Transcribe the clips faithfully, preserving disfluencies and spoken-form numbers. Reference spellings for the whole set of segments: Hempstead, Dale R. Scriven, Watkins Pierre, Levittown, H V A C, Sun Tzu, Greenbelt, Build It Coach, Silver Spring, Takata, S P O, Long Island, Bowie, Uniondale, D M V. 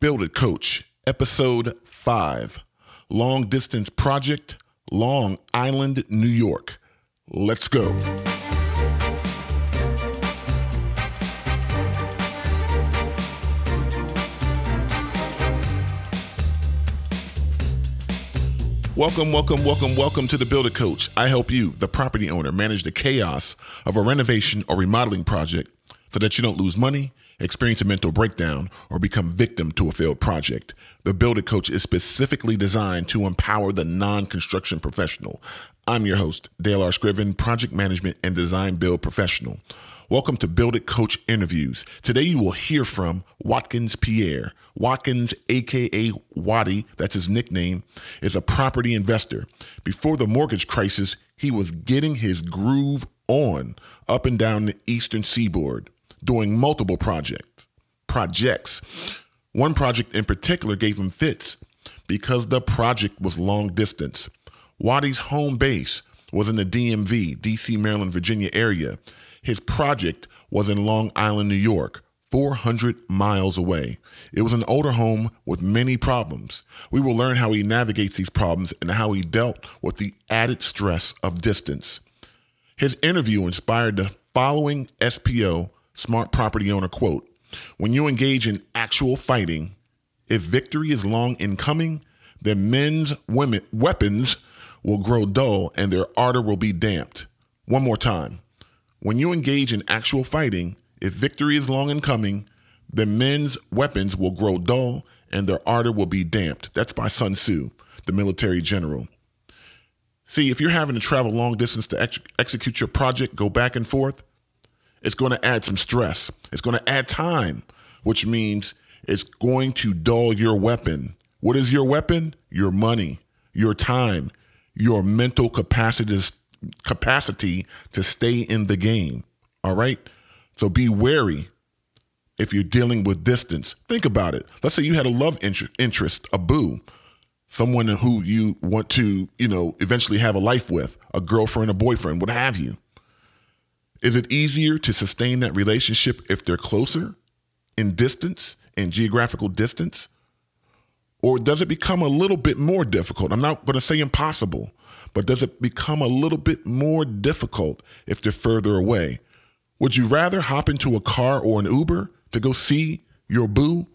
Build It Coach, Episode five, Long Distance Project, Long Island, New York. Let's go. Welcome, welcome, welcome, welcome to the Build It Coach. I help you, the property owner, manage the chaos of a renovation or remodeling project so that you don't lose money, experience a mental breakdown, or become victim to a failed project. The Build It Coach is specifically designed to empower the non-construction professional. I'm your host, Dale R. Scriven, project management and design build professional. Welcome to Build It Coach Interviews. Today you will hear from Watkins Pierre. Watkins, a k a. Waddy, that's his nickname, is a property investor. Before the mortgage crisis, he was getting his groove on up and down the eastern seaboard, doing multiple project, projects. One project in particular gave him fits because the project was long distance. Waddy's home base was in the D M V, D C, Maryland, Virginia area. His project was in Long Island, New York, four hundred miles away. It was an older home with many problems. We will learn how he navigates these problems and how he dealt with the added stress of distance. His interview inspired the following S P O, Smart Property Owner quote: "When you engage in actual fighting, if victory is long in coming, then men's women weapons will grow dull and their ardor will be damped." One more time. When you engage in actual fighting, if victory is long in coming, then men's weapons will grow dull and their ardor will be damped. That's by Sun Tzu, the military general. See, if you're having to travel long distance to ex- execute your project, go back and forth, it's going to add some stress. It's going to add time, which means it's going to dull your weapon. What is your weapon? Your money, your time, your mental capacity capacity to stay in the game. All right. So be wary if you're dealing with distance. Think about it. Let's say you had a love interest, a boo, someone who you want to, you know, eventually have a life with, a girlfriend, a boyfriend, what have you. Is it easier to sustain that relationship if they're closer in distance, in geographical distance? Or does it become a little bit more difficult? I'm not going to say impossible, but does it become a little bit more difficult if they're further away? Would you rather hop into a car or an Uber to go see your boo?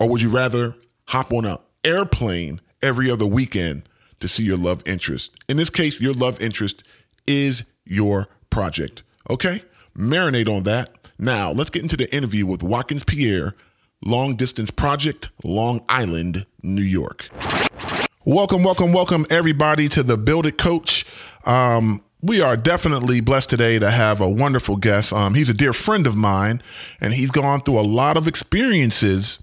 Or would you rather hop on an airplane every other weekend to see your love interest? In this case, your love interest is your project. Okay, marinate on that. Now, let's get into the interview with Watkins Pierre, Long Distance Project, Long Island, New York. Welcome, welcome, welcome, everybody, to the Build It Coach. Um, we are definitely blessed today to have a wonderful guest. Um, he's a dear friend of mine, and he's gone through a lot of experiences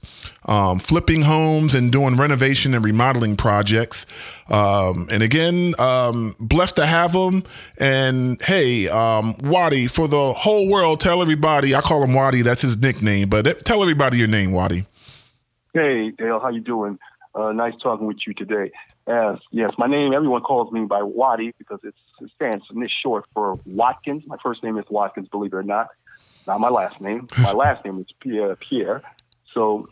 um, flipping homes and doing renovation and remodeling projects. Um, and again, um, blessed to have him. And hey, um, Waddy, for the whole world, tell everybody, I call him Waddy, that's his nickname, but tell everybody your name, Waddy. Hey, Dale, how you doing? Uh, nice talking with you today. Yes, yes, my name, everyone calls me by Waddy because it's, it stands in this short for Watkins. My first name is Watkins, believe it or not. Not my last name. My last name is Pierre, Pierre. So,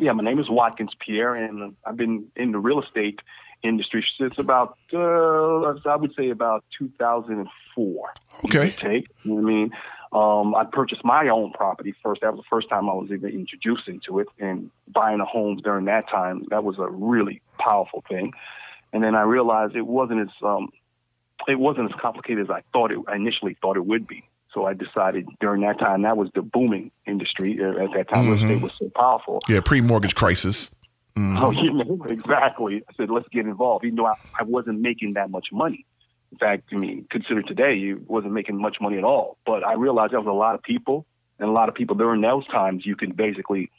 yeah, my name is Watkins Pierre, and I've been in the real estate industry since about, uh, I would say about two thousand four. Okay. Take, you know what I mean? Um, I purchased my own property first. That was the first time I was even introduced into it, and buying a home during that time, that was a really powerful thing. And then I realized it wasn't as, um, it wasn't as complicated as I thought it, I initially thought it would be. So I decided during that time, that was the booming industry at that time. Mm-hmm. It was so powerful. Yeah. Pre-mortgage crisis. Mm-hmm. Oh, you know, exactly. I said, let's get involved. Even though I, I wasn't making that much money. In fact, I mean, considered today, you wasn't making much money at all. But I realized there was a lot of people, and a lot of people during those times, you can basically,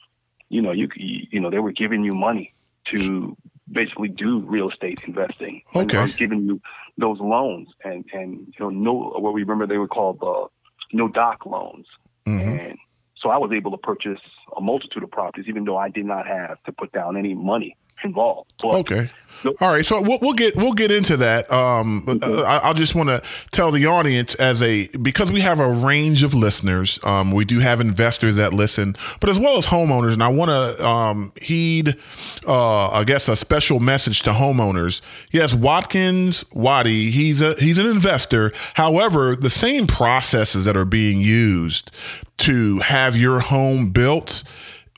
you know, you you know, they were giving you money to basically do real estate investing. Okay. And they were giving you those loans, and and you know, no, what we remember they were called uh, no doc loans. Mm-hmm. And so I was able to purchase a multitude of properties, even though I did not have to put down any money involved. But, okay. All right, so we'll, we'll get we'll get into that. Um, I, I just want to tell the audience as a because we have a range of listeners. Um, we do have investors that listen, but as well as homeowners. And I want to um, heed, uh, I guess, a special message to homeowners. Yes, Watkins Waddy, he's a he's an investor. However, the same processes that are being used to have your home built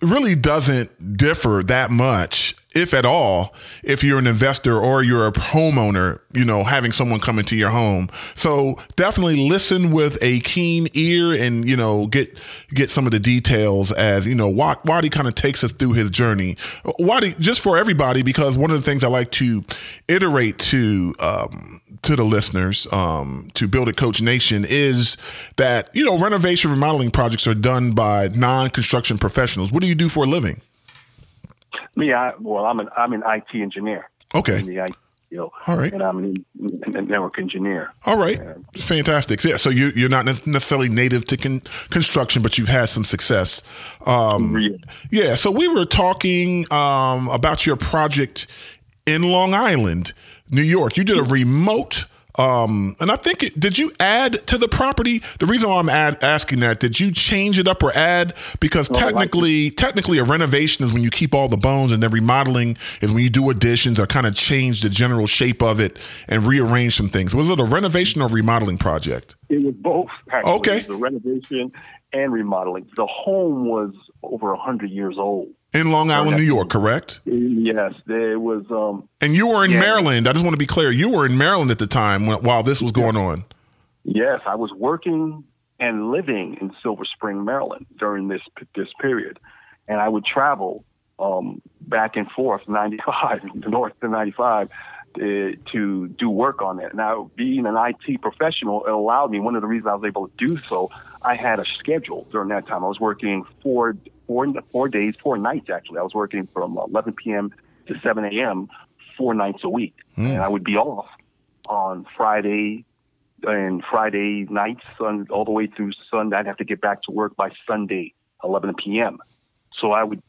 really doesn't differ that much, if at all, if you're an investor or you're a homeowner, you know, having someone come into your home. So definitely listen with a keen ear and, you know, get get some of the details as, you know, Waddy kind of takes us through his journey. Waddy, just for everybody, because one of the things I like to iterate to um, to the listeners, um, to Build It Coach Nation, is that, you know, renovation remodeling projects are done by non-construction professionals. What do you do for a living? Me, I, well, I'm an I'm an I T engineer. Okay. In the I T field. All right. And I'm an, a network engineer. All right. Um, Fantastic. Yeah. So you you're not necessarily native to con- construction, but you've had some success. Um, yeah. yeah. So we were talking um, about your project in Long Island, New York. You did a remote. Um, and I think, it, did you add to the property? The reason why I'm ad- asking that, did you change it up or add? Because technically, like technically a renovation is when you keep all the bones, and then remodeling is when you do additions or kind of change the general shape of it and rearrange some things. Was it a renovation or remodeling project? It was both, actually. Okay. It was a renovation and remodeling. The home was over one hundred years old. In Long Island, New York, correct? Yes, there was. Um, and you were in yeah. Maryland. I just want to be clear. You were in Maryland at the time when, while this was going on. Yes, I was working and living in Silver Spring, Maryland during this this period. And I would travel um, back and forth, ninety-five, north to ninety-five, uh, to do work on it. Now, being an I T professional, it allowed me, one of the reasons I was able to do so, I had a schedule during that time. I was working four Four, four days, four nights, actually. I was working from eleven p.m. to seven a.m. four nights a week. Mm. And I would be off on Friday and Friday nights sun, all the way through Sunday. I'd have to get back to work by Sunday, eleven p.m. So I would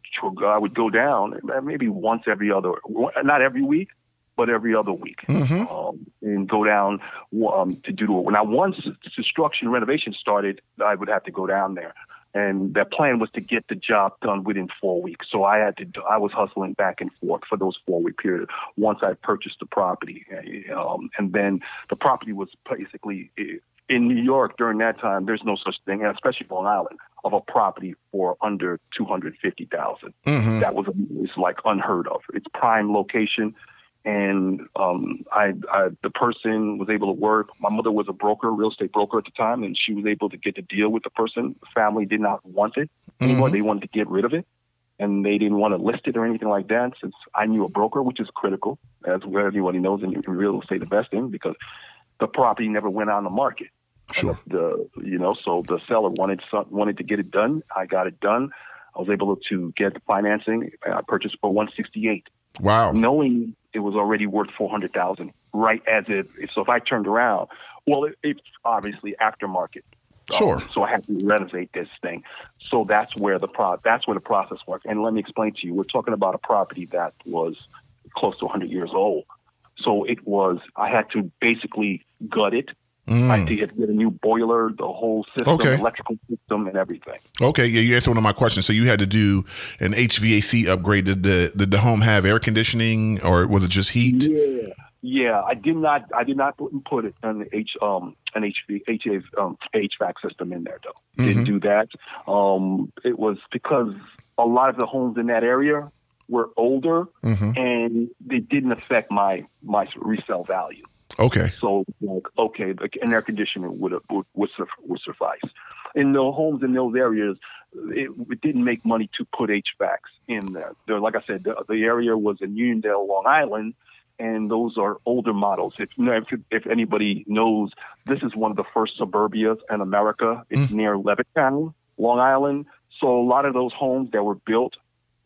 I would go down maybe once every other, not every week, but every other week. Mm-hmm. Um, and go down um, to do the work. Now, once construction renovation started, I would have to go down there. And that plan was to get the job done within four weeks. So I had to, do, I was hustling back and forth for those four week period. Once I purchased the property, um, and then the property was basically in New York during that time. There's no such thing, and especially Long Island, of a property for under two hundred fifty thousand. Mm-hmm. That was it's like unheard of. It's prime location, and um, I, I the person was able to work. My mother was a broker, real estate broker at the time, and she was able to get the deal with the person. The family did not want it anymore. Mm-hmm. They wanted to get rid of it, and they didn't want to list it or anything like that. Since I knew a broker, which is critical, as well everybody knows in real estate investing, because the property never went on the market. Sure. The, the you know, so the seller wanted wanted to get it done. I got it done. I was able to get the financing. I purchased for one sixty-eight. Wow. Knowing it was already worth four hundred thousand dollars, right? As if, so if I turned around, well, it, it's obviously aftermarket. Sure. Um, so I had to renovate this thing. So that's where the pro, that's where the process worked. And let me explain to you, we're talking about a property that was close to one hundred years old. So it was, I had to basically gut it. Mm. I had to get a new boiler, the whole system, okay. electrical system, and everything. Okay, yeah, you answered one of my questions. So you had to do an H V A C upgrade. Did the did the home have air conditioning, or was it just heat? Yeah, yeah. I did not. I did not put, put it an H um an H V A C um, H V A C system in there though. Didn't mm-hmm. do that. Um, it was because a lot of the homes in that area were older, mm-hmm. and they didn't affect my my resale value. Okay. So, like, okay, an air conditioner would would would suffice. In the homes in those areas, it, it didn't make money to put H V A Cs in there. They're, like I said, the, the area was in Uniondale, Long Island, and those are older models. If you know, if, if anybody knows, this is one of the first suburbias in America. It's mm. near Levittown, Long Island. So a lot of those homes that were built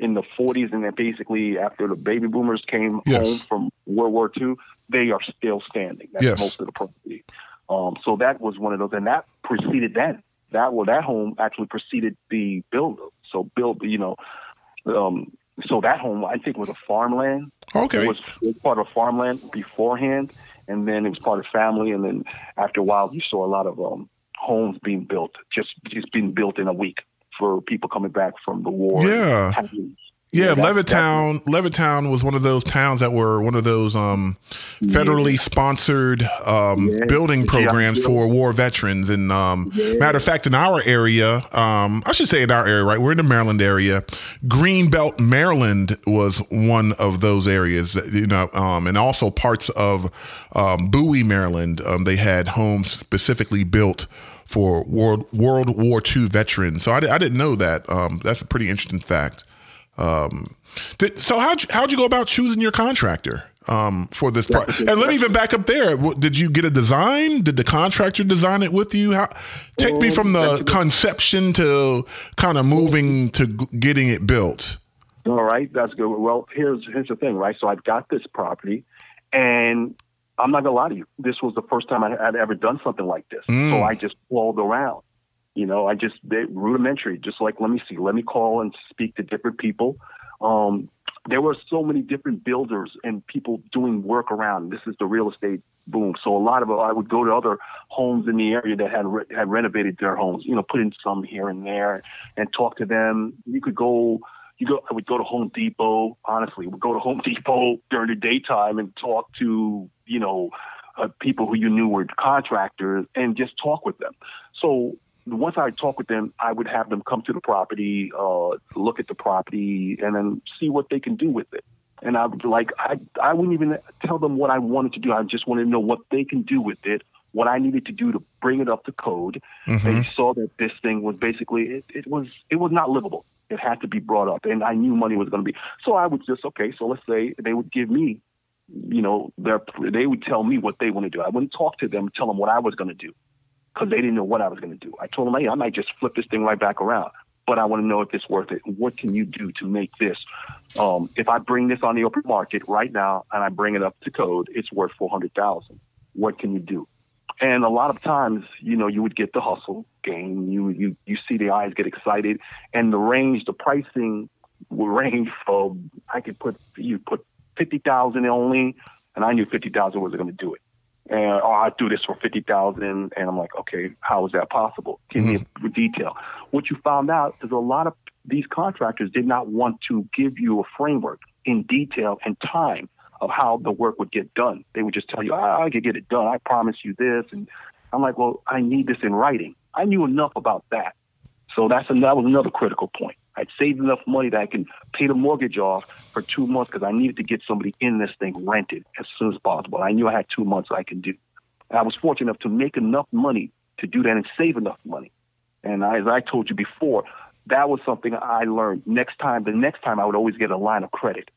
in the forties, and then basically after the baby boomers came yes. home from World War Two, they are still standing. That's yes. most of the property. Um, so that was one of those, and that preceded that. That well, that home actually preceded the build. So build, you know, um, So that home, I think, was a farmland. Okay. It was, it was part of farmland beforehand, and then it was part of family. And then after a while, you saw a lot of um, homes being built, just just being built in a week for people coming back from the war. Yeah. Yeah, yeah, that, Levittown. That, Levittown was one of those towns that were one of those um, federally yeah. sponsored um, yeah. building programs yeah. for war veterans. And um, yeah. matter of fact, in our area, um, I should say in our area, right? We're in the Maryland area. Greenbelt, Maryland, was one of those areas, that, you know, um, and also parts of um, Bowie, Maryland. Um, they had homes specifically built for World World War Two veterans. So I, I didn't know that. Um, that's a pretty interesting fact. Um, th- so how'd you, how'd you go about choosing your contractor, um, for this project? And let me even back up there. W- did you get a design? Did the contractor design it with you? How, take me from the conception to kind of moving to g- getting it built. All right. That's good. Well, here's, here's the thing, right? So I've got this property, and I'm not gonna lie to you, this was the first time I, I'd ever done something like this. Mm. So I just crawled around. You know, I just, they, rudimentary, just like, let me see, let me call and speak to different people. Um, there were so many different builders and people doing work around. This is the real estate boom. So a lot of, I would go to other homes in the area that had re- had renovated their homes, you know, put in some here and there and talk to them. You could go, you go, I would go to Home Depot, honestly, we'd go to Home Depot during the daytime and talk to, you know, uh, people who you knew were contractors and just talk with them. So once I talk with them, I would have them come to the property, uh, look at the property, and then see what they can do with it. And I would like, I I wouldn't even tell them what I wanted to do. I just wanted to know what they can do with it, what I needed to do to bring it up to code. Mm-hmm. They saw that this thing was basically, it, it was it was not livable. It had to be brought up, and I knew money was going to be. So I would just, okay, so let's say they would give me, you know, their, they would tell me what they want to do. I wouldn't talk to them, tell them what I was going to do, because they didn't know what I was going to do. I told them, hey, I might just flip this thing right back around, but I want to know if it's worth it. What can you do to make this? Um, if I bring this on the open market right now and I bring it up to code, it's worth four hundred thousand dollars. What can you do? And a lot of times, you know, you would get the hustle game. You you you see the eyes get excited, and the range, the pricing will range from, I could put, you put fifty thousand only, and I knew fifty thousand wasn't going to do it. And oh, I do this for fifty thousand dollars, and I'm like, okay, how is that possible? Give me mm-hmm. a detail. What you found out is a lot of these contractors did not want to give you a framework in detail and time of how the work would get done. They would just tell you, I, I could get it done. I promise you this. And I'm like, well, I need this in writing. I knew enough about that. So that's a, that was another critical point. I'd saved enough money that I can pay the mortgage off for two months because I needed to get somebody in this thing rented as soon as possible. I knew I had two months I can do. And I was fortunate enough to make enough money to do that and save enough money. And I, as I told you before, that was something I learned. Next time, the next time I would always get a line of credit,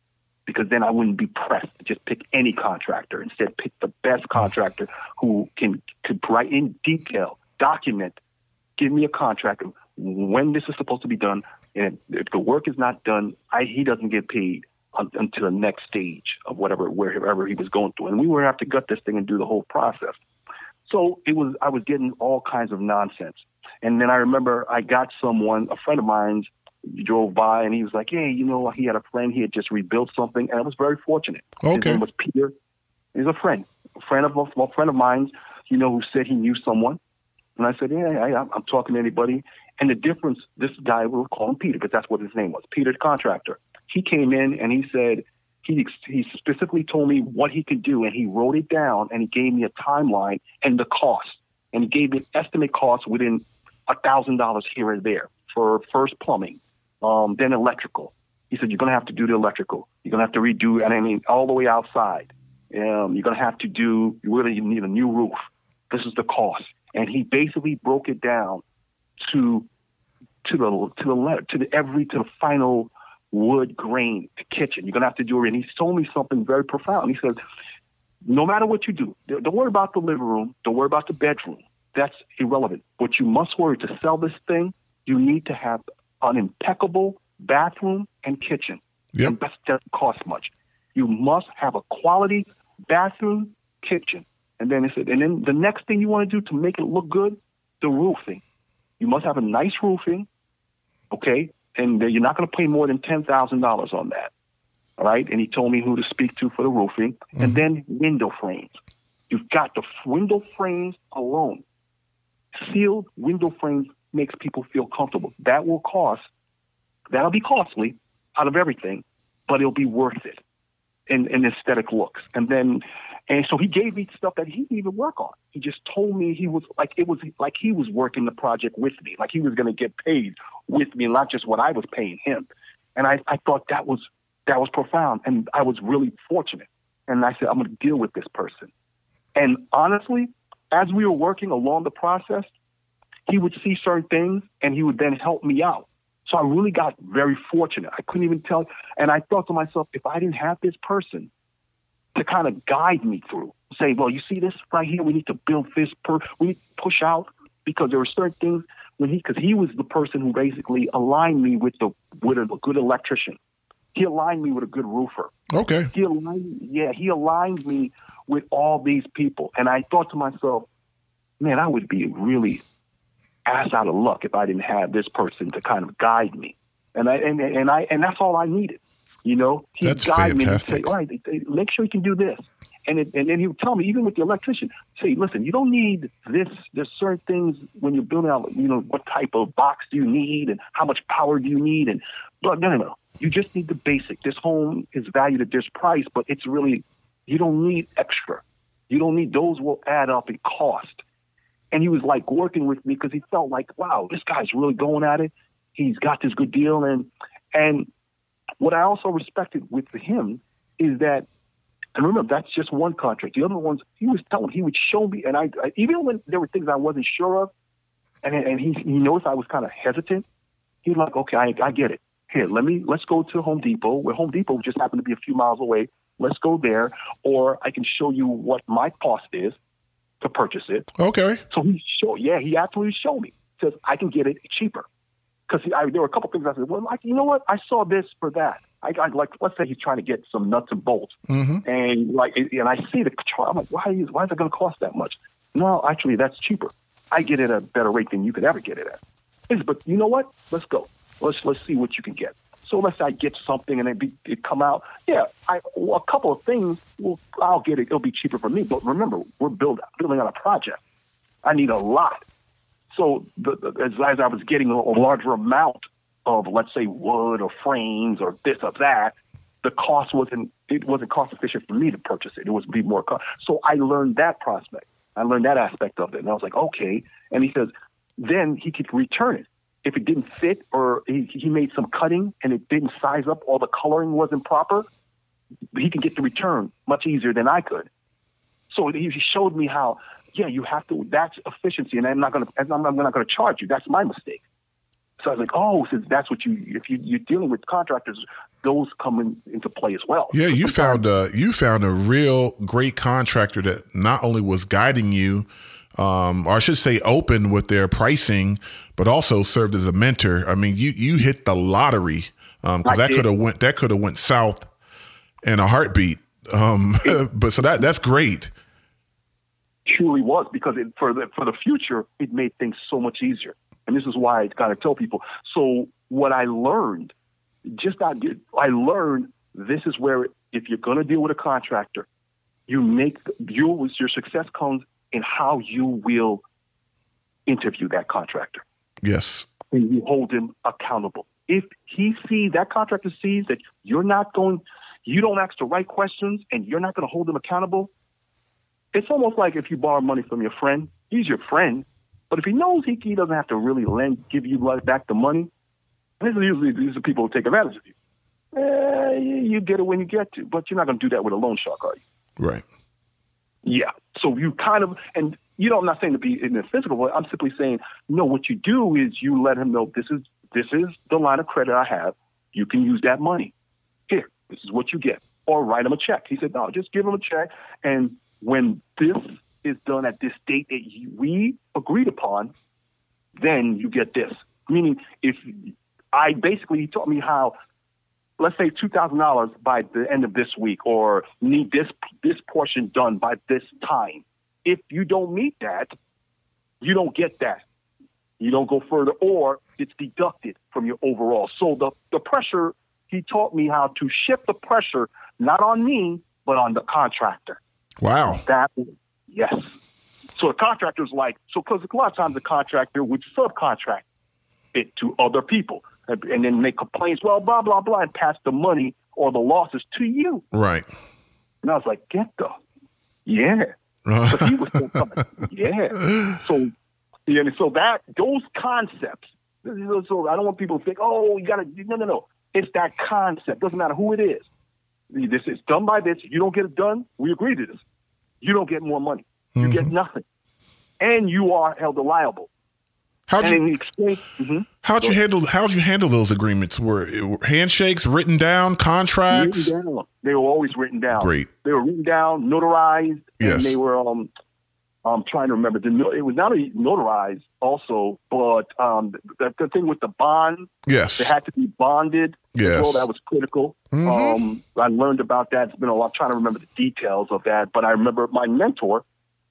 because then I wouldn't be pressed to just pick any contractor. Instead, pick the best contractor who can could write in detail, document, give me a contract of when this is supposed to be done. And if the work is not done, I, he doesn't get paid un, until the next stage of whatever, wherever he was going through. And we would have to gut this thing and do the whole process. So it was, I was getting all kinds of nonsense. And then I remember I got someone, a friend of mine drove by, and he was like, hey, you know, he had a friend. He had just rebuilt something, and I was very fortunate. Okay. His name was Peter. He's a friend, a friend of a, a friend of mine, you know, who said he knew someone. And I said, yeah, I, I'm talking to anybody. And the difference, this guy, we were calling Peter because that's what his name was, Peter the contractor. He came in and he said, he he specifically told me what he could do, and he wrote it down, and he gave me a timeline and the cost. And he gave me an estimate cost within one thousand dollars here and there for first plumbing, um, then electrical. He said, you're going to have to do the electrical. You're going to have to redo, and I mean, all the way outside. Um, you're going to have to do, you're going to need a new roof. This is the cost. And he basically broke it down to to the to the letter, to the every to the final wood grain, the kitchen. You're gonna have to do it. And he told me something very profound. He says, no matter what you do, don't worry about the living room, don't worry about the bedroom. That's irrelevant. What you must worry to sell this thing, you need to have an impeccable bathroom and kitchen. Yep. And that doesn't cost much. You must have a quality bathroom, kitchen. And then he said, and then the next thing you want to do to make it look good, the roofing. You must have a nice roofing, okay? and you're not going to pay more than ten thousand dollars on that. All right. And he told me who to speak to for the roofing. Mm-hmm. And then window frames. You've got the window frames alone. Sealed window frames makes people feel comfortable. That will cost, that'll be costly out of everything, but it'll be worth it in, in aesthetic looks. And then, and so he gave me stuff that he didn't even work on. He just told me he was like, it was like he was working the project with me, like he was going to get paid with me, not just what I was paying him. And I, I thought that was, that was profound. And I was really fortunate. And I said, I'm going to deal with this person. And honestly, as we were working along the process, he would see certain things and he would then help me out. So I really got very fortunate. I couldn't even tell. And I thought to myself, if I didn't have this person to kind of guide me through, say, well, you see this right here? We need to build this. Per- we need to push out because there were certain things when he, because he was the person who basically aligned me with the with a, a good electrician. He aligned me with a good roofer. Okay. He aligned, yeah, he aligned me with all these people. And I thought to myself, man, I would be really ass out of luck if I didn't have this person to kind of guide me. And I and, and I and that's all I needed. You know, he that's guided fantastic. me to say, all right, make sure you can do this. And it, and then he would tell me, even with the electrician, say, listen, you don't need this. There's certain things when you're building out, you know, what type of box do you need and how much power do you need? And but no, no, no. You just need the basic. This home is valued at this price, but it's really, you don't need extra. You don't need, those will add up in cost. And he was like working with me because he felt like, wow, this guy's really going at it. He's got this good deal. And, and what I also respected with him is that, and remember, that's just one contract. The other ones, he was telling, he would show me. And I, I even when there were things I wasn't sure of, and, and he, he noticed I was kind of hesitant. He was like, okay, I, I get it. Here, let me, let's go to Home Depot, where Home Depot just happened to be a few miles away. Let's go there, or I can show you what my cost is to purchase it. Okay. So he showed, yeah, he absolutely showed me. He says, I can get it cheaper. Because there were a couple things I said, well, like, you know what? I saw this for that. I, I like, let's say he's trying to get some nuts and bolts. Mm-hmm. And like, and I see the chart. I'm like, why is, why is it going to cost that much? No, actually, that's cheaper. I get it at a better rate than you could ever get it at. Says, but you know what? Let's go. Let's let's see what you can get. So let's say I get something and it be, it come out. Yeah, I, well, a couple of things. Well, I'll get it. It'll be cheaper for me. But remember, we're build, building on a project. I need a lot. So the, the, as, as I was getting a, a larger amount of, let's say, wood or frames or this or that, the cost wasn't it wasn't cost efficient for me to purchase it. It was be more cost. So I learned that prospect. I learned that aspect of it, and I was like, okay. And he says, then he could return it. If it didn't fit or he, he made some cutting and it didn't size up, all the coloring wasn't proper, he could get the return much easier than I could. So he showed me how, yeah, you have to, that's efficiency. And I'm not going to, I'm not going to charge you. That's my mistake. So I was like, oh, since that's what you, if you, you're dealing with contractors, those come in, into play as well. Yeah. You found a, you found a real great contractor that not only was guiding you, Um, or I should say open with their pricing, but also served as a mentor. I mean, you you hit the lottery um, because that could have went that could have went south in a heartbeat. Um, but so that that's great. Truly was, because it, for the for the future, it made things so much easier. And this is why I kind of tell people. So what I learned, just not I learned this is where if you're going to deal with a contractor, you make you your success comes in how you will interview that contractor. Yes. And you hold him accountable. If he sees, that contractor sees that you're not going, you don't ask the right questions and you're not going to hold him accountable, it's almost like if you borrow money from your friend, he's your friend, but if he knows he, he doesn't have to really lend, give you back the money, this is usually these are people who take advantage of you. Eh, you get it when you get to, but you're not going to do that with a loan shark, are you? Right. Yeah. So you kind of, and you know, I'm not saying to be in the physical way. I'm simply saying, no, what you do is you let him know this is, this is the line of credit I have. You can use that money here. This is what you get, or write him a check. He said, no, just give him a check. And when this is done at this date that we agreed upon, then you get this. Meaning if I basically, he taught me how, let's say two thousand dollars by the end of this week, or need this this portion done by this time. If you don't meet that, you don't get that. You don't go further, or it's deducted from your overall. So the, the pressure, he taught me how to shift the pressure, not on me, but on the contractor. Wow. That, yes. So the contractor's like, so because a lot of times the contractor would subcontract it to other people and then make complaints, well, blah, blah, blah, and pass the money or the losses to you. Right. And I was like, get the, yeah. So he was still coming. Yeah. So, yeah, and so that, those concepts, so I don't want people to think, oh, you got to, no, no, no. It's that concept. Doesn't matter who it is. This is done by this. You don't get it done. We agree to this. You don't get more money. You mm-hmm. get nothing. And you are held liable. How'd you, explain, mm-hmm. how'd you handle how'd you handle those agreements? Were, were handshakes written down, contracts? Written down. They were always written down. Great. They were written down, notarized. Yes. And they were, um, I'm trying to remember, it was not only notarized also, but um, the, the thing with the bond. Yes. They had to be bonded. Yes. Well, that was critical. Mm-hmm. Um, I learned about that. It's been a lot. I'm trying to remember the details of that, but I remember my mentor,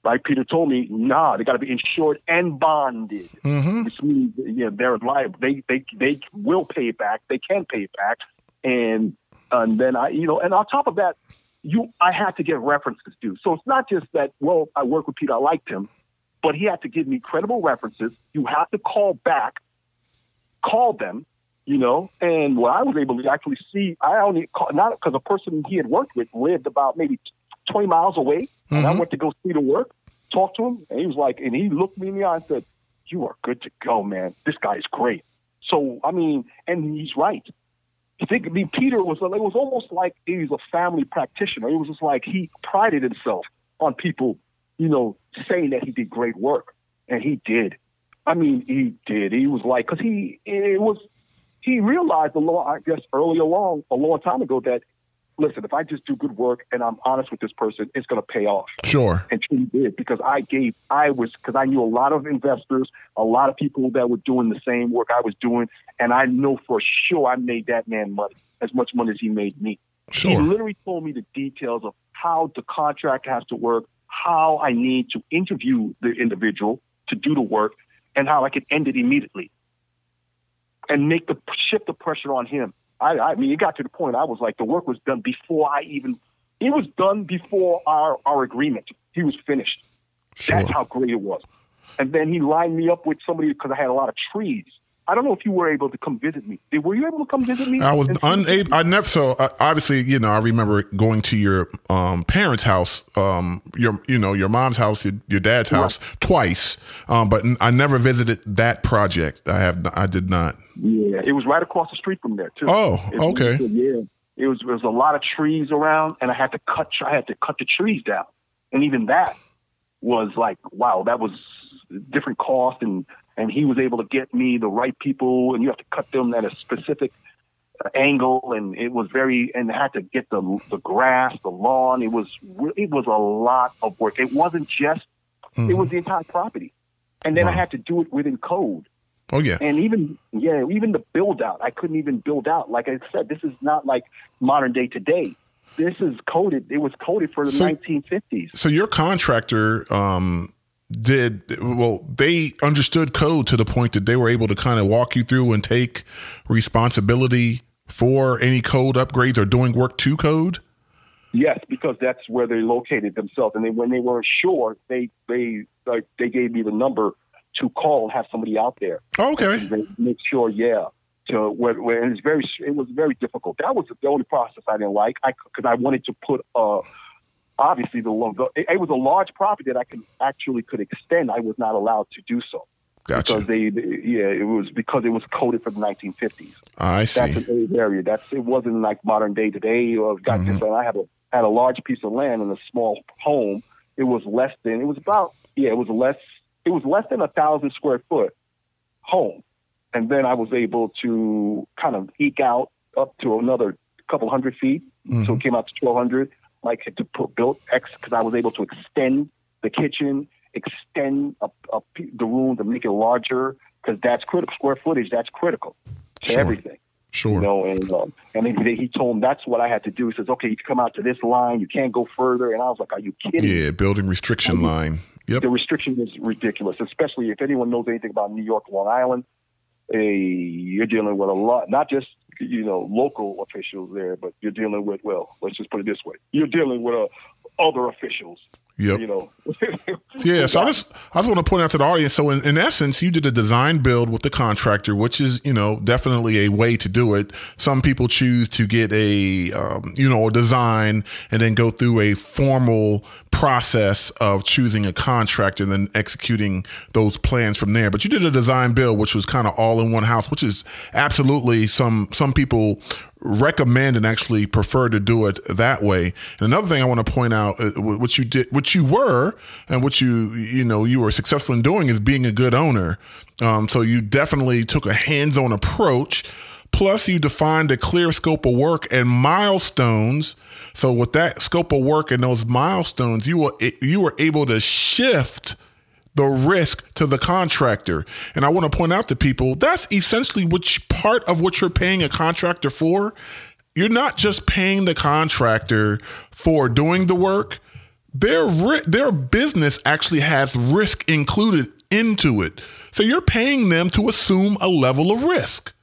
right, Peter told me, nah, they got to be insured and bonded, mm-hmm. which means you know, they're liable. They they they will pay it back. They can pay it back, and and then I, you know, and on top of that, you, I had to get references too. So it's not just that, well, I work with Peter, I liked him, but he had to give me credible references. You have to call back, call them, you know. And what I was able to actually see, I only call, not because the person he had worked with lived about maybe twenty miles away. And mm-hmm. I went to go see the work, talk to him, and he was like, and he looked me in the eye and said, you are good to go, man. This guy's great. So, I mean, and he's right. I think, I mean, Peter was, it was almost like he was a family practitioner. It was just like he prided himself on people, you know, saying that he did great work. And he did. I mean, he did. He was like, because he, it was, he realized a long, I guess, early along, a long time ago that, listen, if I just do good work and I'm honest with this person, it's going to pay off. Sure. And she did, because I gave, I was, because I knew a lot of investors, a lot of people that were doing the same work I was doing. And I know for sure I made that man money, as much money as he made me. Sure. He literally told me the details of how the contract has to work, how I need to interview the individual to do the work, and how I could end it immediately and make the shift the pressure on him. I, I mean, it got to the point I was like, the work was done before I even, it was done before our, our agreement. He was finished. Sure. That's how great it was. And then he lined me up with somebody because I had a lot of trees. I don't know if you were able to come visit me. Were you able to come visit me? I was unable. I never. So I, obviously, you know, I remember going to your um, parents' house, um, your, you know, your mom's house, your, your dad's house right. twice. Um, but I never visited that project. I have. I did not. Yeah, it was right across the street from there too. Oh, okay. It was, yeah, it was. There was a lot of trees around, and I had to cut. I had to cut the trees down, and even that was like, wow, that was different cost. And. And he was able to get me the right people, and you have to cut them at a specific angle. And it was very, and I had to get the the grass, the lawn. It was it was a lot of work. It wasn't just, mm-hmm. it was the entire property. And then wow. I had to do it within code. Oh yeah. And even yeah, even the build out, I couldn't even build out. Like I said, this is not like modern day today. This is coded. It was coded for the so, nineteen fifties. So your contractor. Um Did well? They understood code to the point that they were able to kind of walk you through and take responsibility for any code upgrades or doing work to code. Yes, because that's where they located themselves, and they, when they weren't sure, they they uh, they gave me the number to call and have somebody out there. Okay, they make sure, yeah. To where, where it's very, it was very difficult. That was the only process I didn't like. I because I wanted to put a. Uh, Obviously, the, the it was a large property that I could actually could extend. I was not allowed to do so. Gotcha. Because they, they, yeah, it was because it was coded for the nineteen fifties. I see. That's an old area. That's it wasn't like modern day today. Or got mm-hmm. this, and I had a had a large piece of land and a small home. It was less than it was about yeah it was less it was less than a thousand square foot home, and then I was able to kind of eke out up to another couple hundred feet, mm-hmm. so it came out to twelve hundred. Like to put built X because I was able to extend the kitchen, extend a, a, the room to make it larger because that's critical. Square footage, that's critical to sure. everything. Sure. You know, and um, and he, he told him that's what I had to do. He says, okay, you come out to this line. You can't go further. And I was like, are you kidding? Yeah, building restriction I mean, line. Yep. The restriction is ridiculous, especially if anyone knows anything about New York, Long Island. A, you're dealing with a lot, not just, you know, local officials there, but you're dealing with, well, let's just put it this way. You're dealing with uh, other officials. Yep. You know. Yeah. So I just, I just want to point out to the audience. So in, in essence, you did a design build with the contractor, which is, you know, definitely a way to do it. Some people choose to get a, um, you know, a design and then go through a formal process of choosing a contractor and then executing those plans from there. But you did a design build, which was kind of all in one house, which is absolutely some, some people recommend and actually prefer to do it that way. And another thing I want to point out, uh, what you did, what you were, and what you, you know, you were successful in doing is being a good owner. Um, so you definitely took a hands-on approach. Plus, you defined a clear scope of work and milestones. So with that scope of work and those milestones, you were, you were able to shift the risk to the contractor. And I want to point out to people, that's essentially which part of what you're paying a contractor for. You're not just paying the contractor for doing the work. Their, their business actually has risk included into it. So you're paying them to assume a level of risk.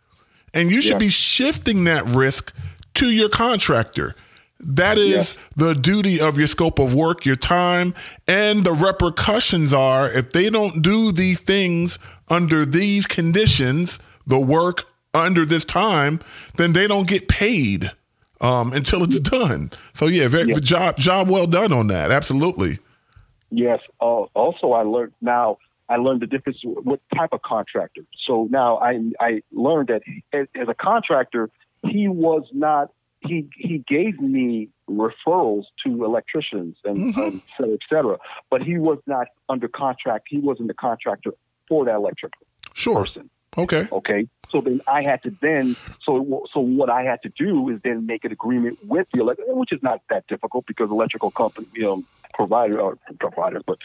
And you should yeah. be shifting that risk to your contractor. That is yeah. the duty of your scope of work, your time, and the repercussions are if they don't do these things under these conditions, the work under this time, then they don't get paid um, until it's done. So yeah, very, yeah. job job well done on that. Absolutely. Yes. Uh, also, I learned now. I learned the difference what type of contractor. So now I I learned that as, as a contractor, he was not. He he gave me referrals to electricians and mm-hmm. um, et cetera, et cetera. But he was not under contract. He wasn't the contractor for that electrical sure. person. Okay. Okay. So then I had to then, so so what I had to do is then make an agreement with the electrical, which is not that difficult because electrical company, you know, provider, or providers, but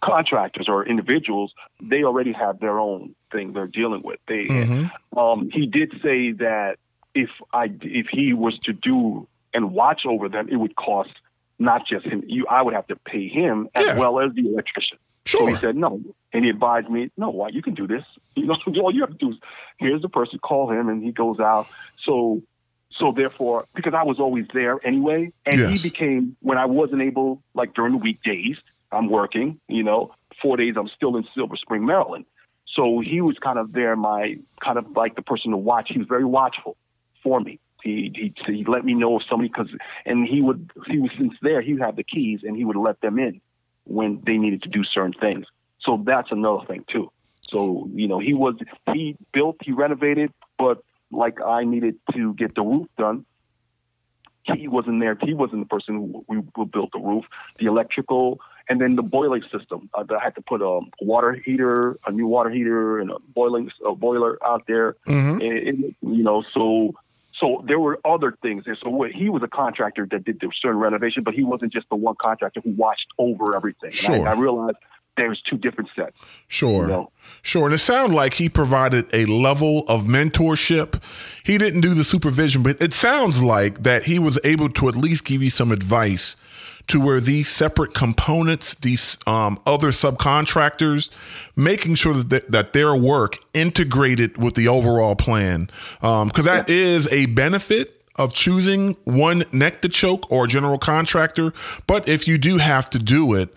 contractors or individuals, they already have their own thing they're dealing with. They, mm-hmm. um, he did say that, If I if he was to do and watch over them, it would cost not just him. You, I would have to pay him as yeah. well as the electrician. Sure. So he said no, and he advised me, no, why you can do this. You know, all you have to do is here's the person, call him, and he goes out. So, so therefore, because I was always there anyway, and yes. he became when I wasn't able, like during the weekdays, I'm working. You know, four days I'm still in Silver Spring, Maryland. So he was kind of there, my kind of like the person to watch. He was very watchful. For me, he, he he let me know if somebody because and he would he was since there he would have the keys and he would let them in when they needed to do certain things. So that's another thing too. So you know he was he built he renovated, but like I needed to get the roof done, he wasn't there. He wasn't the person who, who, who built the roof, the electrical, and then the boiling system. I had to put a water heater, a new water heater, and a boiling a boiler out there. Mm-hmm. And, and, you know so. So there were other things. And so what, he was a contractor that did the certain renovation, but he wasn't just the one contractor who watched over everything. Sure. And I, I realized there's two different sets. Sure. You know? Sure. And it sounded like he provided a level of mentorship. He didn't do the supervision, but it sounds like that he was able to at least give you some advice to where these separate components, these um, other subcontractors, making sure that, th- that their work integrated with the overall plan. Um, 'cause that is a benefit of choosing one neck to choke or a general contractor. But if you do have to do it,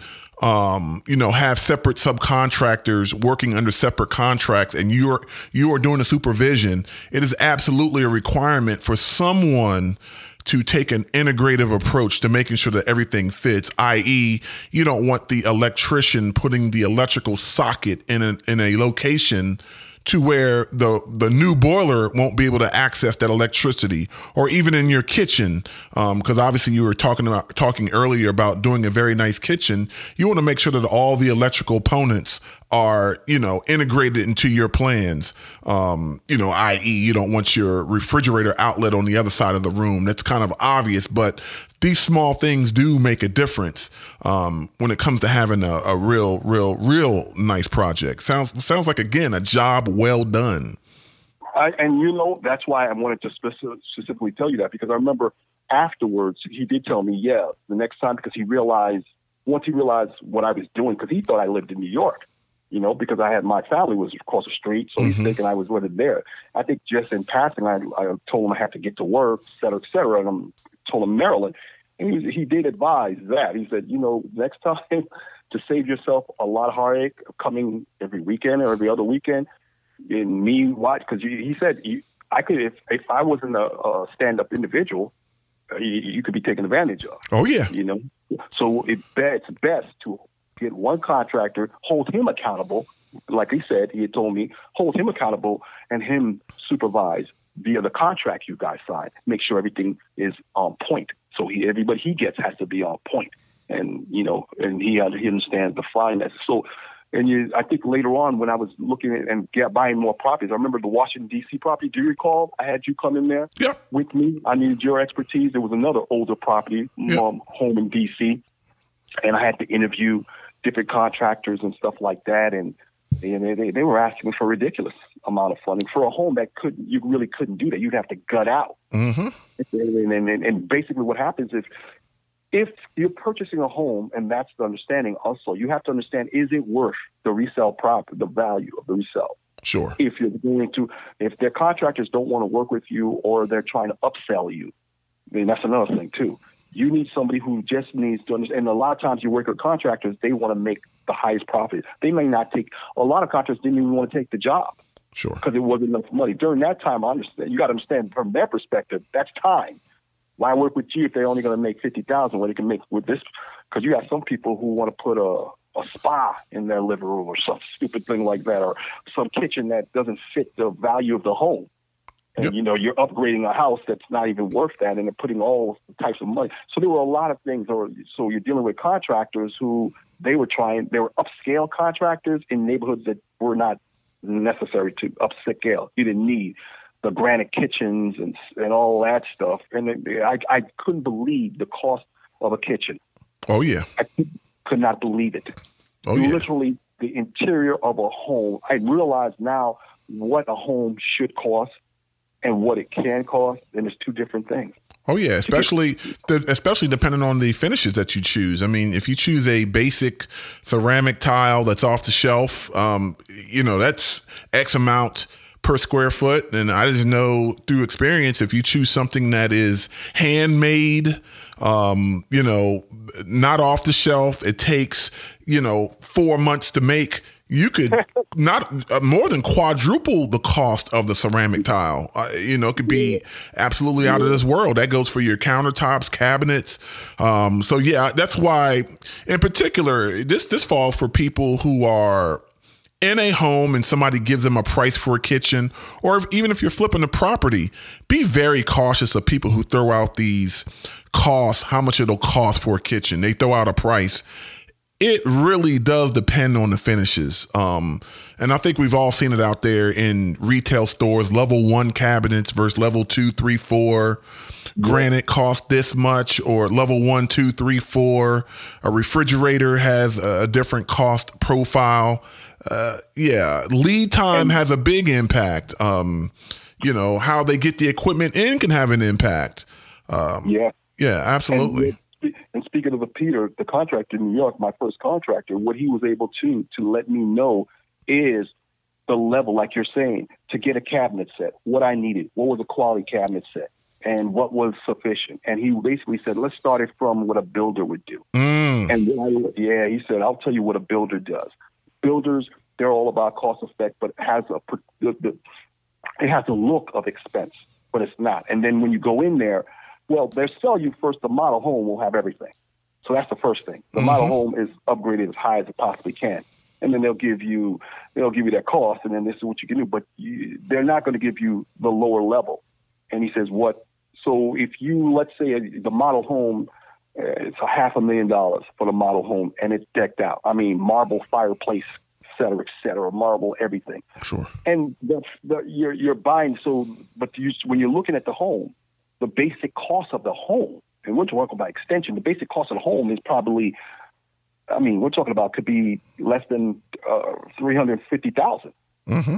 Um, you know, have separate subcontractors working under separate contracts and you're, you are doing the supervision. It is absolutely a requirement for someone to take an integrative approach to making sure that everything fits, that is you don't want the electrician putting the electrical socket in a, in a location to where the, the new boiler won't be able to access that electricity or even in your kitchen. Um, 'cause obviously you were talking about talking earlier about doing a very nice kitchen. You want to make sure that all the electrical components are, you know, integrated into your plans. Um, you know, that is you don't want your refrigerator outlet on the other side of the room. That's kind of obvious, but these small things do make a difference um, when it comes to having a, a real, real, real nice project. Sounds sounds like, again, a job well done. I, and, you know, that's why I wanted to specific, specifically tell you that, because I remember afterwards he did tell me, yeah, the next time, because he realized once he realized what I was doing, because he thought I lived in New York, you know, because I had my family was across the street. So mm-hmm. he's thinking I was living there. I think just in passing, I, I told him I had to get to work, et cetera, et cetera. And I told him Maryland. And he, he did advise that. He said, you know, next time to save yourself a lot of heartache coming every weekend or every other weekend in me watch. Because he said you, I could, if, if I wasn't a, a stand-up individual, you, you could be taken advantage of. Oh, yeah. You know? So it, it's best to get one contractor, hold him accountable. Like he said, he had told me, hold him accountable and him supervise via the contract you guys signed. Make sure everything is on point. So he, everybody he gets has to be on point. And, you know, and he, he understands the finance. So, and you, I think later on when I was looking at and get, buying more properties, I remember the Washington, D C property. Do you recall? I had you come in there yep. with me. I needed your expertise. There was another older property yep. um, home in D C, and I had to interview different contractors and stuff like that. And, and they, they, they were asking for a ridiculous amount of funding for a home that couldn't, you really couldn't do that. You'd have to gut out. Mm-hmm. And, and, and, and basically what happens is, if you're purchasing a home, and that's the understanding also, you have to understand, is it worth the resale prop, the value of the resale? Sure. If you're going to, if their contractors don't want to work with you or they're trying to upsell you, I mean, that's another thing too. You need somebody who just needs to understand. And a lot of times you work with contractors, they want to make the highest profit. They may not take, a lot of contractors didn't even want to take the job. Sure. Because it wasn't enough money. During that time, I understand, you got to understand from their perspective, that's time. Why work with you if they're only going to make fifty thousand dollars when they can make with this? Because you got some people who want to put a, a spa in their living room or some stupid thing like that, or some kitchen that doesn't fit the value of the home. And, yep. you know, you're upgrading a house that's not even worth that, and they're putting all types of money. So there were a lot of things. Or so you're dealing with contractors who they were trying, they were upscale contractors in neighborhoods that were not necessary to upscale. You didn't need the granite kitchens and and all that stuff. And I, I couldn't believe the cost of a kitchen. Oh, yeah. I could not believe it. Oh, yeah. Literally, the interior of a home. I realize now what a home should cost and what it can cost, and it's two different things. Oh, yeah, especially the, especially depending on the finishes that you choose. I mean, if you choose a basic ceramic tile that's off the shelf, um, you know, that's X amount per square foot. And I just know through experience, if you choose something that is handmade, um, you know, not off the shelf, it takes, you know, four months to make, you could not uh, more than quadruple the cost of the ceramic tile. Uh, you know, it could be absolutely out of this world. That goes for your countertops, cabinets. Um, so, yeah, that's why in particular, this, this falls for people who are in a home and somebody gives them a price for a kitchen, or if, even if you're flipping a property, be very cautious of people who throw out these costs, how much it'll cost for a kitchen. They throw out a price. It really does depend on the finishes. Um, and I think we've all seen it out there in retail stores, level one cabinets versus level two, three, four. Granite costs this much, or level one, two, three, four. A refrigerator has a different cost profile. Uh, yeah, lead time has a big impact. Um, you know, how they get the equipment in can have an impact. Um, yeah. Yeah, absolutely. And, and speaking of the Peter, the contractor in New York, my first contractor, what he was able to to let me know is the level, like you're saying, to get a cabinet set, what I needed, what was a quality cabinet set, and what was sufficient. And he basically said, let's start it from what a builder would do. Mm. And then I, yeah, he said, I'll tell you what a builder does. Builders, they're all about cost effect, but it has a it has a look of expense, but it's not. And then when you go in there, well, they sell you first the model home will have everything. So that's the first thing. The mm-hmm. model home is upgraded as high as it possibly can, and then they'll give you they'll give you that cost, and then this is what you can do. But you, they're not going to give you the lower level. And he says, what? So if you, let's say the model home, it's a half a million dollars for the model home, and it's decked out. I mean, marble fireplace, et cetera, et cetera, marble everything. Sure. And the, the, you're you're buying. So, but you, when you're looking at the home, the basic cost of the home, and we're talking about extension, the basic cost of the home is probably, I mean, we're talking about could be less than uh, three hundred fifty thousand. Mm-hmm.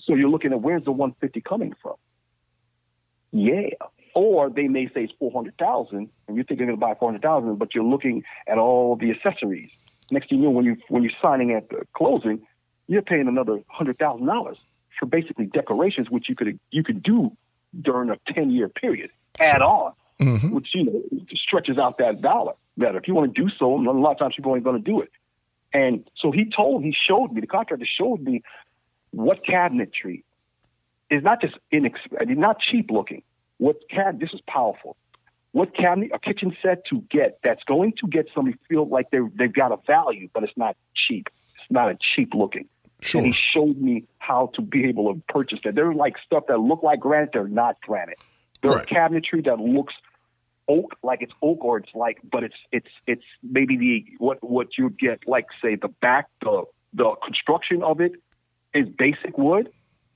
So you're looking at where's the one fifty coming from? Yeah. Or they may say it's four hundred thousand dollars and you think you're going to buy four hundred thousand dollars, but you're looking at all the accessories. Next thing you know, when, you, when you're signing at the closing, you're paying another one hundred thousand dollars for basically decorations, which you could you could do during a ten-year period, add on, mm-hmm. which, you know, stretches out that dollar better. If you want to do so, a lot of times people ain't going to do it. And so he told, he showed me, the contractor showed me what cabinetry is not just inexpensive, not cheap looking. What cab? This is powerful. What cabinet, a kitchen set to get that's going to get somebody feel like they they've got a value, but it's not cheap. It's not a cheap looking. Sure. And he showed me how to be able to purchase that. There's like stuff that look like granite, they're not granite. There's right. cabinetry that looks oak, like it's oak, or it's like, but it's it's it's maybe the what what you get, like say the back, the the construction of it is basic wood,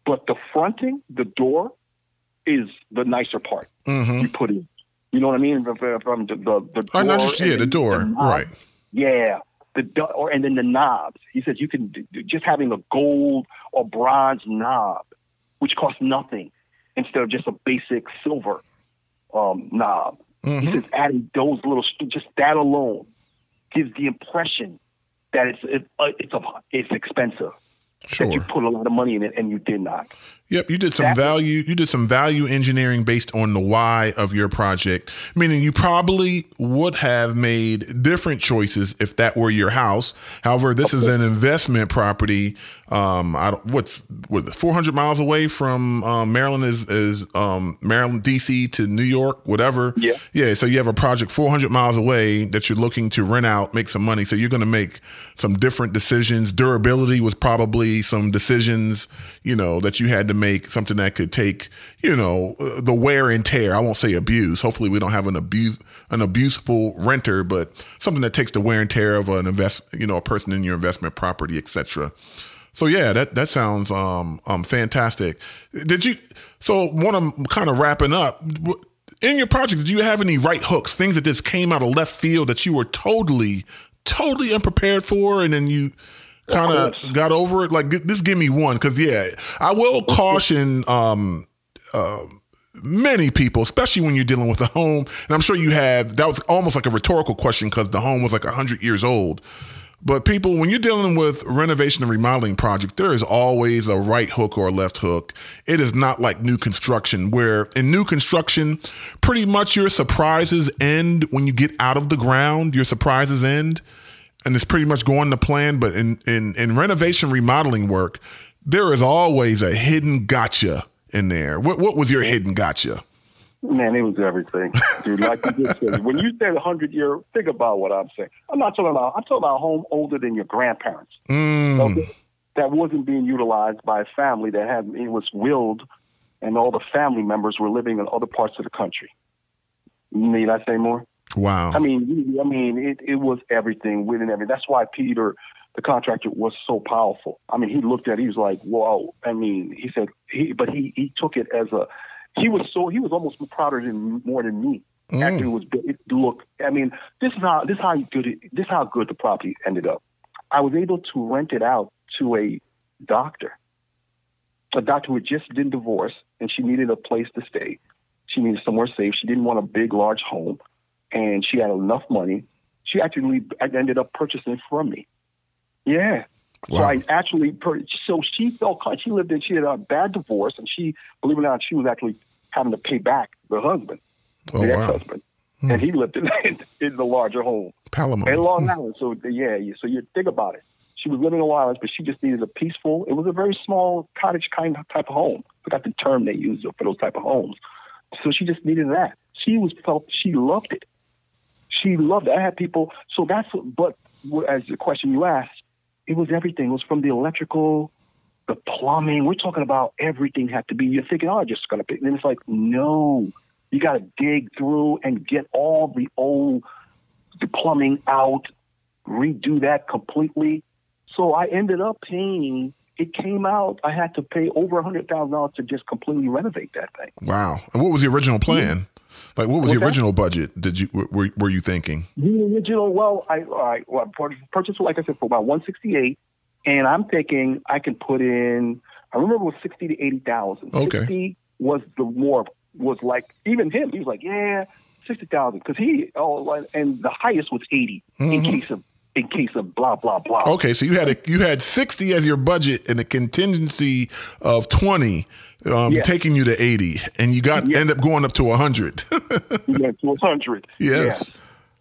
but the fronting, the door, is the nicer part mm-hmm. you put in. You know what I mean? From the, the, the door. I just, yeah, the door, the right. Yeah. The or And then the knobs. He said you can just having a gold or bronze knob, which costs nothing, instead of just a basic silver um, knob. Mm-hmm. He says adding those little, just that alone gives the impression that it's it, it's, a, it's expensive. Sure. That you put a lot of money in it and you did not. Yep, you did some that value. You did some value engineering based on the why of your project, meaning you probably would have made different choices if that were your house. However, this okay. is an investment property. Um, I don't, what's what, four hundred miles away from um, Maryland is, is um, Maryland, D C to New York, whatever. Yeah. Yeah. So you have a project four hundred miles away that you're looking to rent out, make some money. So you're going to make some different decisions. Durability was probably some decisions, you know, that you had to make, something that could take, you know, the wear and tear. I won't say abuse. Hopefully we don't have an abuse, an abuseful renter, but something that takes the wear and tear of an invest, you know, a person in your investment property, et cetera. So yeah, that, that sounds um, um fantastic. Did you? So when I'm kind of wrapping up in your project, did you have any right hooks, things that just came out of left field that you were totally, totally unprepared for, and then you kind of got over it? Like, just give me one, because yeah, I will caution um uh, many people, especially when you're dealing with a home. And I'm sure you have. That was almost like a rhetorical question because the home was like a hundred years old. But people, when you're dealing with renovation and remodeling project, there is always a right hook or a left hook. It is not like new construction, where in new construction, pretty much your surprises end when you get out of the ground. Your surprises end, and it's pretty much going to plan. But in, in, in renovation remodeling work, there is always a hidden gotcha in there. What what was your hidden gotcha? Man, it was everything, dude. Like you just said, when you said hundred year, think about what I'm saying. I'm not talking about, I'm talking about a home older than your grandparents. Mm. So that wasn't being utilized by a family that had, it was willed, and all the family members were living in other parts of the country. Need I say more? Wow. I mean, I mean, it, it was everything within everything. That's why Peter, the contractor, was so powerful. I mean, he looked at, he was like, whoa. I mean, he said, he, but he, he took it as a, He was so he was almost prouder than more than me. Mm. After it was it, look, I mean, this is how this is how good it, this is how good the property ended up. I was able to rent it out to a doctor, a doctor who had just been divorced, and she needed a place to stay. She needed somewhere safe. She didn't want a big, large home, and she had enough money. She actually ended up purchasing from me. Yeah. Wow. So I actually, so she felt, she lived in, she had a bad divorce, and she, believe it or not, she was actually having to pay back the husband, oh, the ex-husband. Wow. Mm. And he lived in, in the larger home. Palomar. In Long Island. So, yeah, so you think about it. She was living in Long Island, but she just needed a peaceful, it was a very small cottage kind of type of home. I forgot the term they used for those type of homes. So she just needed that. She was felt, she loved it. She loved it. I had people, so that's, but as the question you asked, it was everything. It was from the electrical, the plumbing. We're talking about everything had to be. You're thinking, oh, I'm just going to pick. And it's like, no. You got to dig through and get all the old the plumbing out, redo that completely. So I ended up paying. It came out, I had to pay over one hundred thousand dollars to just completely renovate that thing. Wow. And what was the original plan? Yeah. Like, what was With the original that, budget? Did you were were you thinking? The original, well, I, I well, purchased, like I said, for about one sixty eight, and I'm thinking I can put in. I remember it was sixty to eighty thousand. Okay, sixty was the more was like, even him, he was like, yeah, sixty thousand, because he, oh, and the highest was eighty mm-hmm. in case of in case of blah blah blah. Okay, so you had a, you had sixty as your budget and a contingency of twenty, um, yeah. taking you to eighty, and you got yeah. end up going up to a hundred. Yeah, to a hundred. Yes, yes.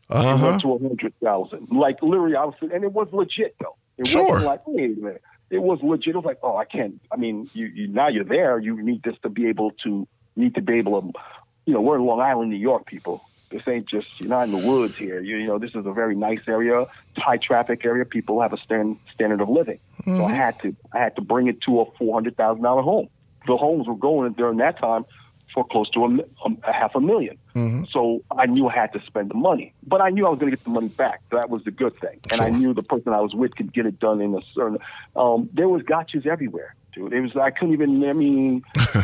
Uh-huh. Up to a hundred thousand. Like literally, I was, and it was legit though. It sure. wasn't like, wait a minute. It was legit. It was like, oh, I can't. I mean, you, you now you're there. You need this to be able to need to be able to. You know, we're in Long Island, New York, people. This ain't just, you're not in the woods here. You, you know, this is a very nice area, high traffic area. People have a stand, standard of living. Mm-hmm. So I had to, I had to bring it to a four hundred thousand dollars home. The homes were going during that time for close to a, a half a million. Mm-hmm. So I knew I had to spend the money, but I knew I was going to get the money back. That was the good thing. And sure. I knew the person I was with could get it done in a certain, um, there was gotchas everywhere, dude. It was, I couldn't even, I mean,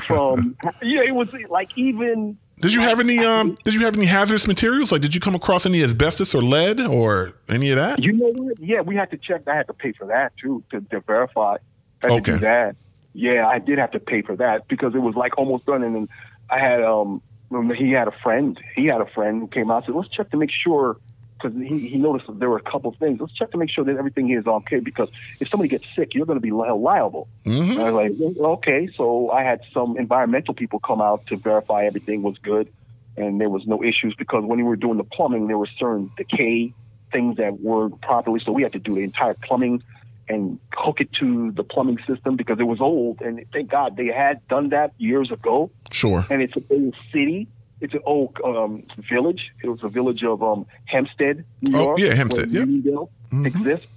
from, yeah, it was like even, Did you have any? Um, did you have any hazardous materials? Like, did you come across any asbestos or lead or any of that? You know what? Yeah, we had to check. I had to pay for that too to, to verify. I had okay. to do that. Yeah, I did have to pay for that because it was like almost done. And then I had um, he had a friend. He had a friend who came out and said, "Let's check to make sure," because he, he noticed that there were a couple of things. Let's check to make sure that everything is okay because if somebody gets sick, you're going to be li- liable. Mm-hmm. I was like, okay. So I had some environmental people come out to verify everything was good and there was no issues because when we were doing the plumbing, there were certain decay things that weren't properly. So we had to do the entire plumbing and hook it to the plumbing system because it was old. And thank God they had done that years ago. Sure. And it's an old city. It's an old um, village. It was a village of um, Hempstead, New York. Oh, yeah, Hempstead, yeah. Uniondale mm-hmm. exists.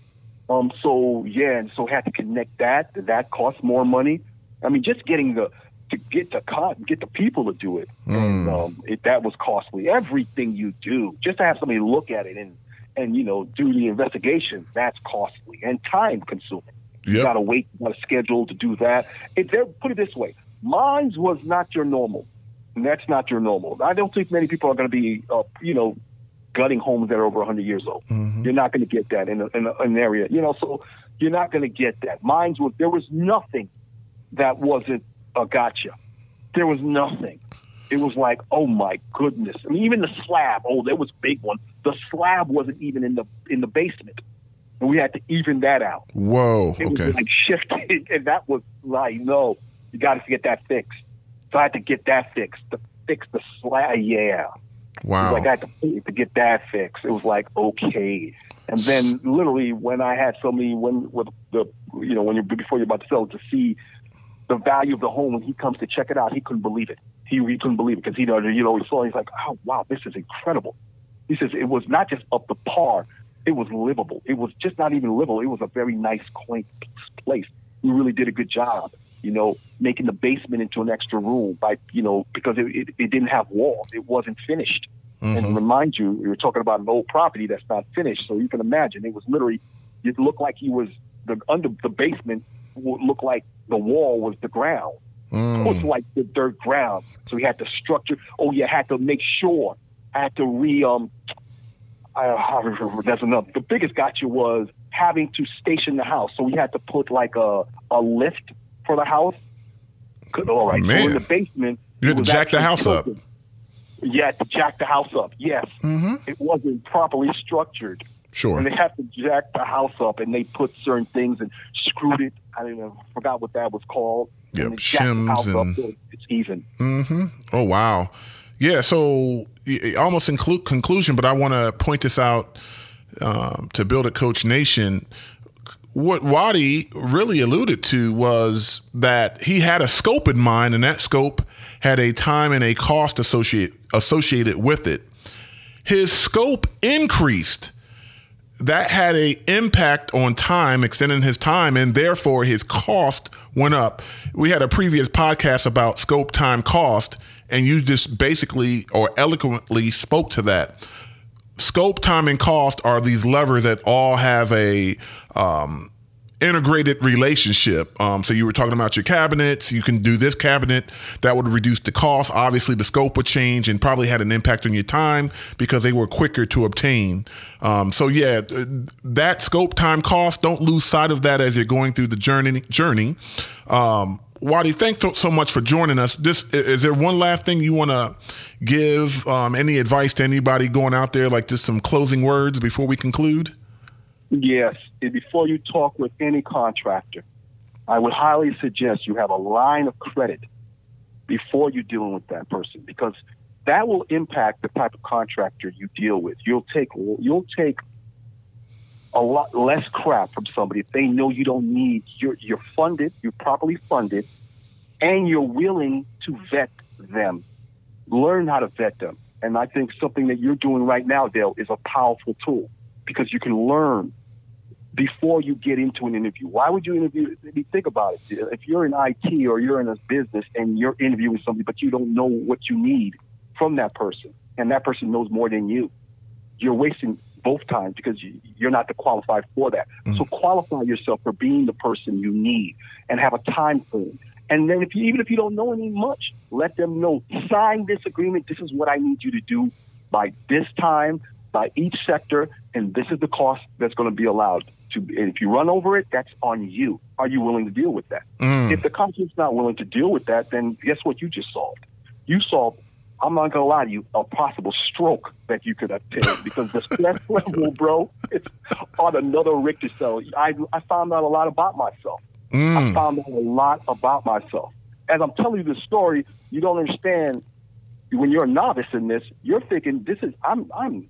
Um, so, yeah, and so had to connect that. That costs more money. I mean, just getting the, to get the, get the people to do it, mm. and, um, it, that was costly. Everything you do, just to have somebody look at it and, and you know, do the investigation, that's costly and time-consuming. Yep. You got to wait, you got to schedule to do that. It, put it this way, mine was not your normal. And that's not your normal. I don't think many people are going to be, uh, you know, gutting homes that are over one hundred years old. Mm-hmm. You're not going to get that in, a, in, a, in an area, you know, so you're not going to get that. Mine was, there was nothing that wasn't a gotcha. There was nothing. It was like, oh my goodness. I mean, even the slab, oh, there was a big one. The slab wasn't even in the in the basement. And we had to even that out. Whoa. It okay. was like shifting, and that was like, no, you got to get that fixed. So I had to get that fixed, to fix the slab. Yeah. Wow. Like I had to pay to get that fixed. It was like, okay. And then literally when I had somebody, when, with the, you know, when you're, before you're about to sell it, to see the value of the home, when he comes to check it out, he couldn't believe it. He, he couldn't believe it because he, you know, he saw it, he's like, oh, wow, this is incredible. He says it was not just up to par. It was livable. It was just not even livable. It was a very nice, quaint place. We really did a good job. You know, making the basement into an extra room by, you know, because it, it, it didn't have walls. It wasn't finished. Mm-hmm. And remind you, we were talking about an old property that's not finished. So you can imagine it was literally, it looked like he was, the under the basement would look like the wall was the ground. Mm. It was like the dirt ground. So we had to structure. Oh, you had to make sure. I had to re, um, I, I remember, that's enough. The biggest gotcha was having to station the house. So we had to put like a, a lift for the house. All right. Oh, so in the basement, you had to jack the house open. up. You had to jack the house up. Yes. Mm-hmm. It wasn't properly structured. Sure. And they had to jack the house up, and they put certain things and screwed it. I don't know. Forgot what that was called. Yep. And shims the house and up so it's even. Mm-hmm. Oh wow. Yeah. So almost in inclu- conclusion, but I want to point this out um, to Build It Coach Nation. What Waddy really alluded to was that he had a scope in mind, and that scope had a time and a cost associate, associated with it. His scope increased. That had an impact on time, extending his time, and therefore his cost went up. We had a previous podcast about scope, time, cost, and you just basically or eloquently spoke to that. Scope, time, and cost are these levers that all have a um, integrated relationship. Um, so you were talking about your cabinets. You can do this cabinet. That would reduce the cost. Obviously, the scope would change and probably had an impact on your time because they were quicker to obtain. Um, so, yeah, that scope, time, cost, don't lose sight of that as you're going through the journey. journey. Um, Waddy, thanks so much for joining us. This is there one last thing you want to give, um, any advice to anybody going out there, like just some closing words before we conclude? Yes. Before you talk with any contractor, I would highly suggest you have a line of credit before you're dealing with that person, because that will impact the type of contractor you deal with. You'll take you'll take a lot less crap from somebody if they know you don't need, you're, you're funded, you're properly funded, and you're willing to vet them. Learn how to vet them. And I think something that you're doing right now, Dale, is a powerful tool, because you can learn before you get into an interview. Why would you interview? Think about it. If you're in I T or you're in a business and you're interviewing somebody, but you don't know what you need from that person, and that person knows more than you, you're wasting both times, because you, you're not qualified for that. Mm-hmm. So qualify yourself for being the person you need, and have a time frame. And then if you, even if you don't know any much, let them know, sign this agreement. This is what I need you to do by this time, by each sector, and this is the cost that's going to be allowed. To, and if you run over it, that's on you. Are you willing to deal with that? Mm. If the contractor's not willing to deal with that, then guess what you just solved? You solved, I'm not going to lie to you, a possible stroke that you could have taken, because the stress level, bro, it's on another Richter scale. I, I found out a lot about myself. Mm. I found out a lot about myself. As I'm telling you this story, you don't understand, when you're a novice in this, you're thinking, this is, I'm, I'm,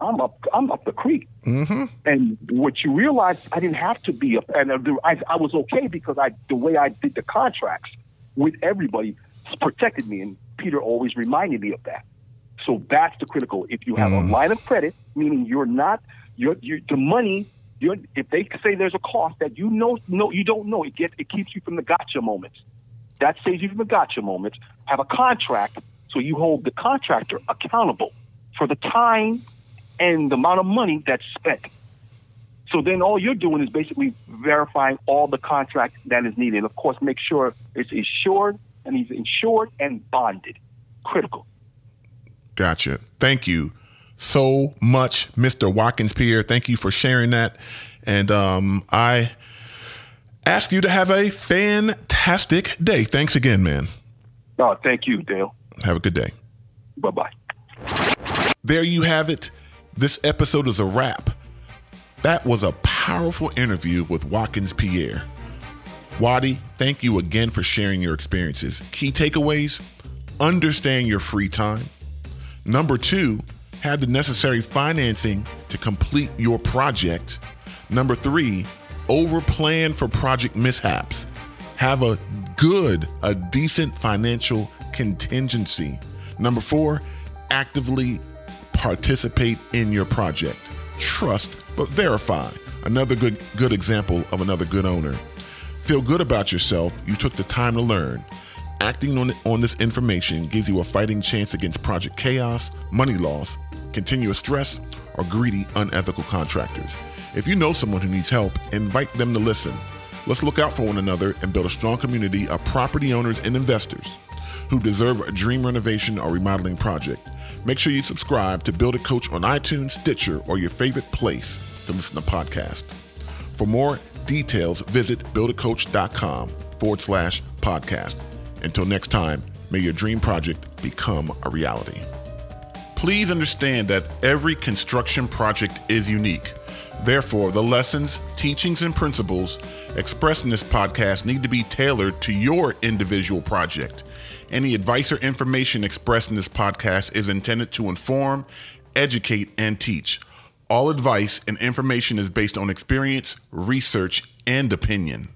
I'm up, I'm up the creek. Mm-hmm. And what you realize, I didn't have to be up, and I, I was okay, because I, the way I did the contracts with everybody protected me, and Peter always reminded me of that. So that's the critical. If you have mm-hmm. a line of credit, meaning you're not, you're, you're the money. You're, if they say there's a cost that you know, no, you don't know, it gets, it keeps you from the gotcha moments. That saves you from the gotcha moments. Have a contract, so you hold the contractor accountable for the time and the amount of money that's spent. So then all you're doing is basically verifying all the contract that is needed. Of course, make sure it's insured, and he's insured and bonded. Critical. Gotcha. Thank you so much, Mister Watkins Pierre. Thank you for sharing that. And um, I ask you to have a fantastic day. Thanks again, man. Oh, thank you, Dale. Have a good day. Bye-bye. There you have it. This episode is a wrap. That was a powerful interview with Watkins Pierre. Waddy, thank you again for sharing your experiences. Key takeaways: understand your free time. Number two, have the necessary financing to complete your project. Number three, overplan for project mishaps. Have a good, a decent financial contingency. Number four, actively participate in your project. Trust, but verify. Another good, good example of another good owner. Feel good about yourself. You took the time to learn. Acting on, on this information gives you a fighting chance against project chaos, money loss, continuous stress, or greedy, unethical contractors. If you know someone who needs help, invite them to listen. Let's look out for one another and build a strong community of property owners and investors who deserve a dream renovation or remodeling project. Make sure you subscribe to Build It Coach on iTunes, Stitcher, or your favorite place to listen to podcasts. For more details, visit build it coach dot com forward slash podcast. Until next time, may your dream project become a reality. Please understand that every construction project is unique. Therefore, the lessons, teachings, and principles expressed in this podcast need to be tailored to your individual project. Any advice or information expressed in this podcast is intended to inform, educate, and teach. All advice and information is based on experience, research, and opinion.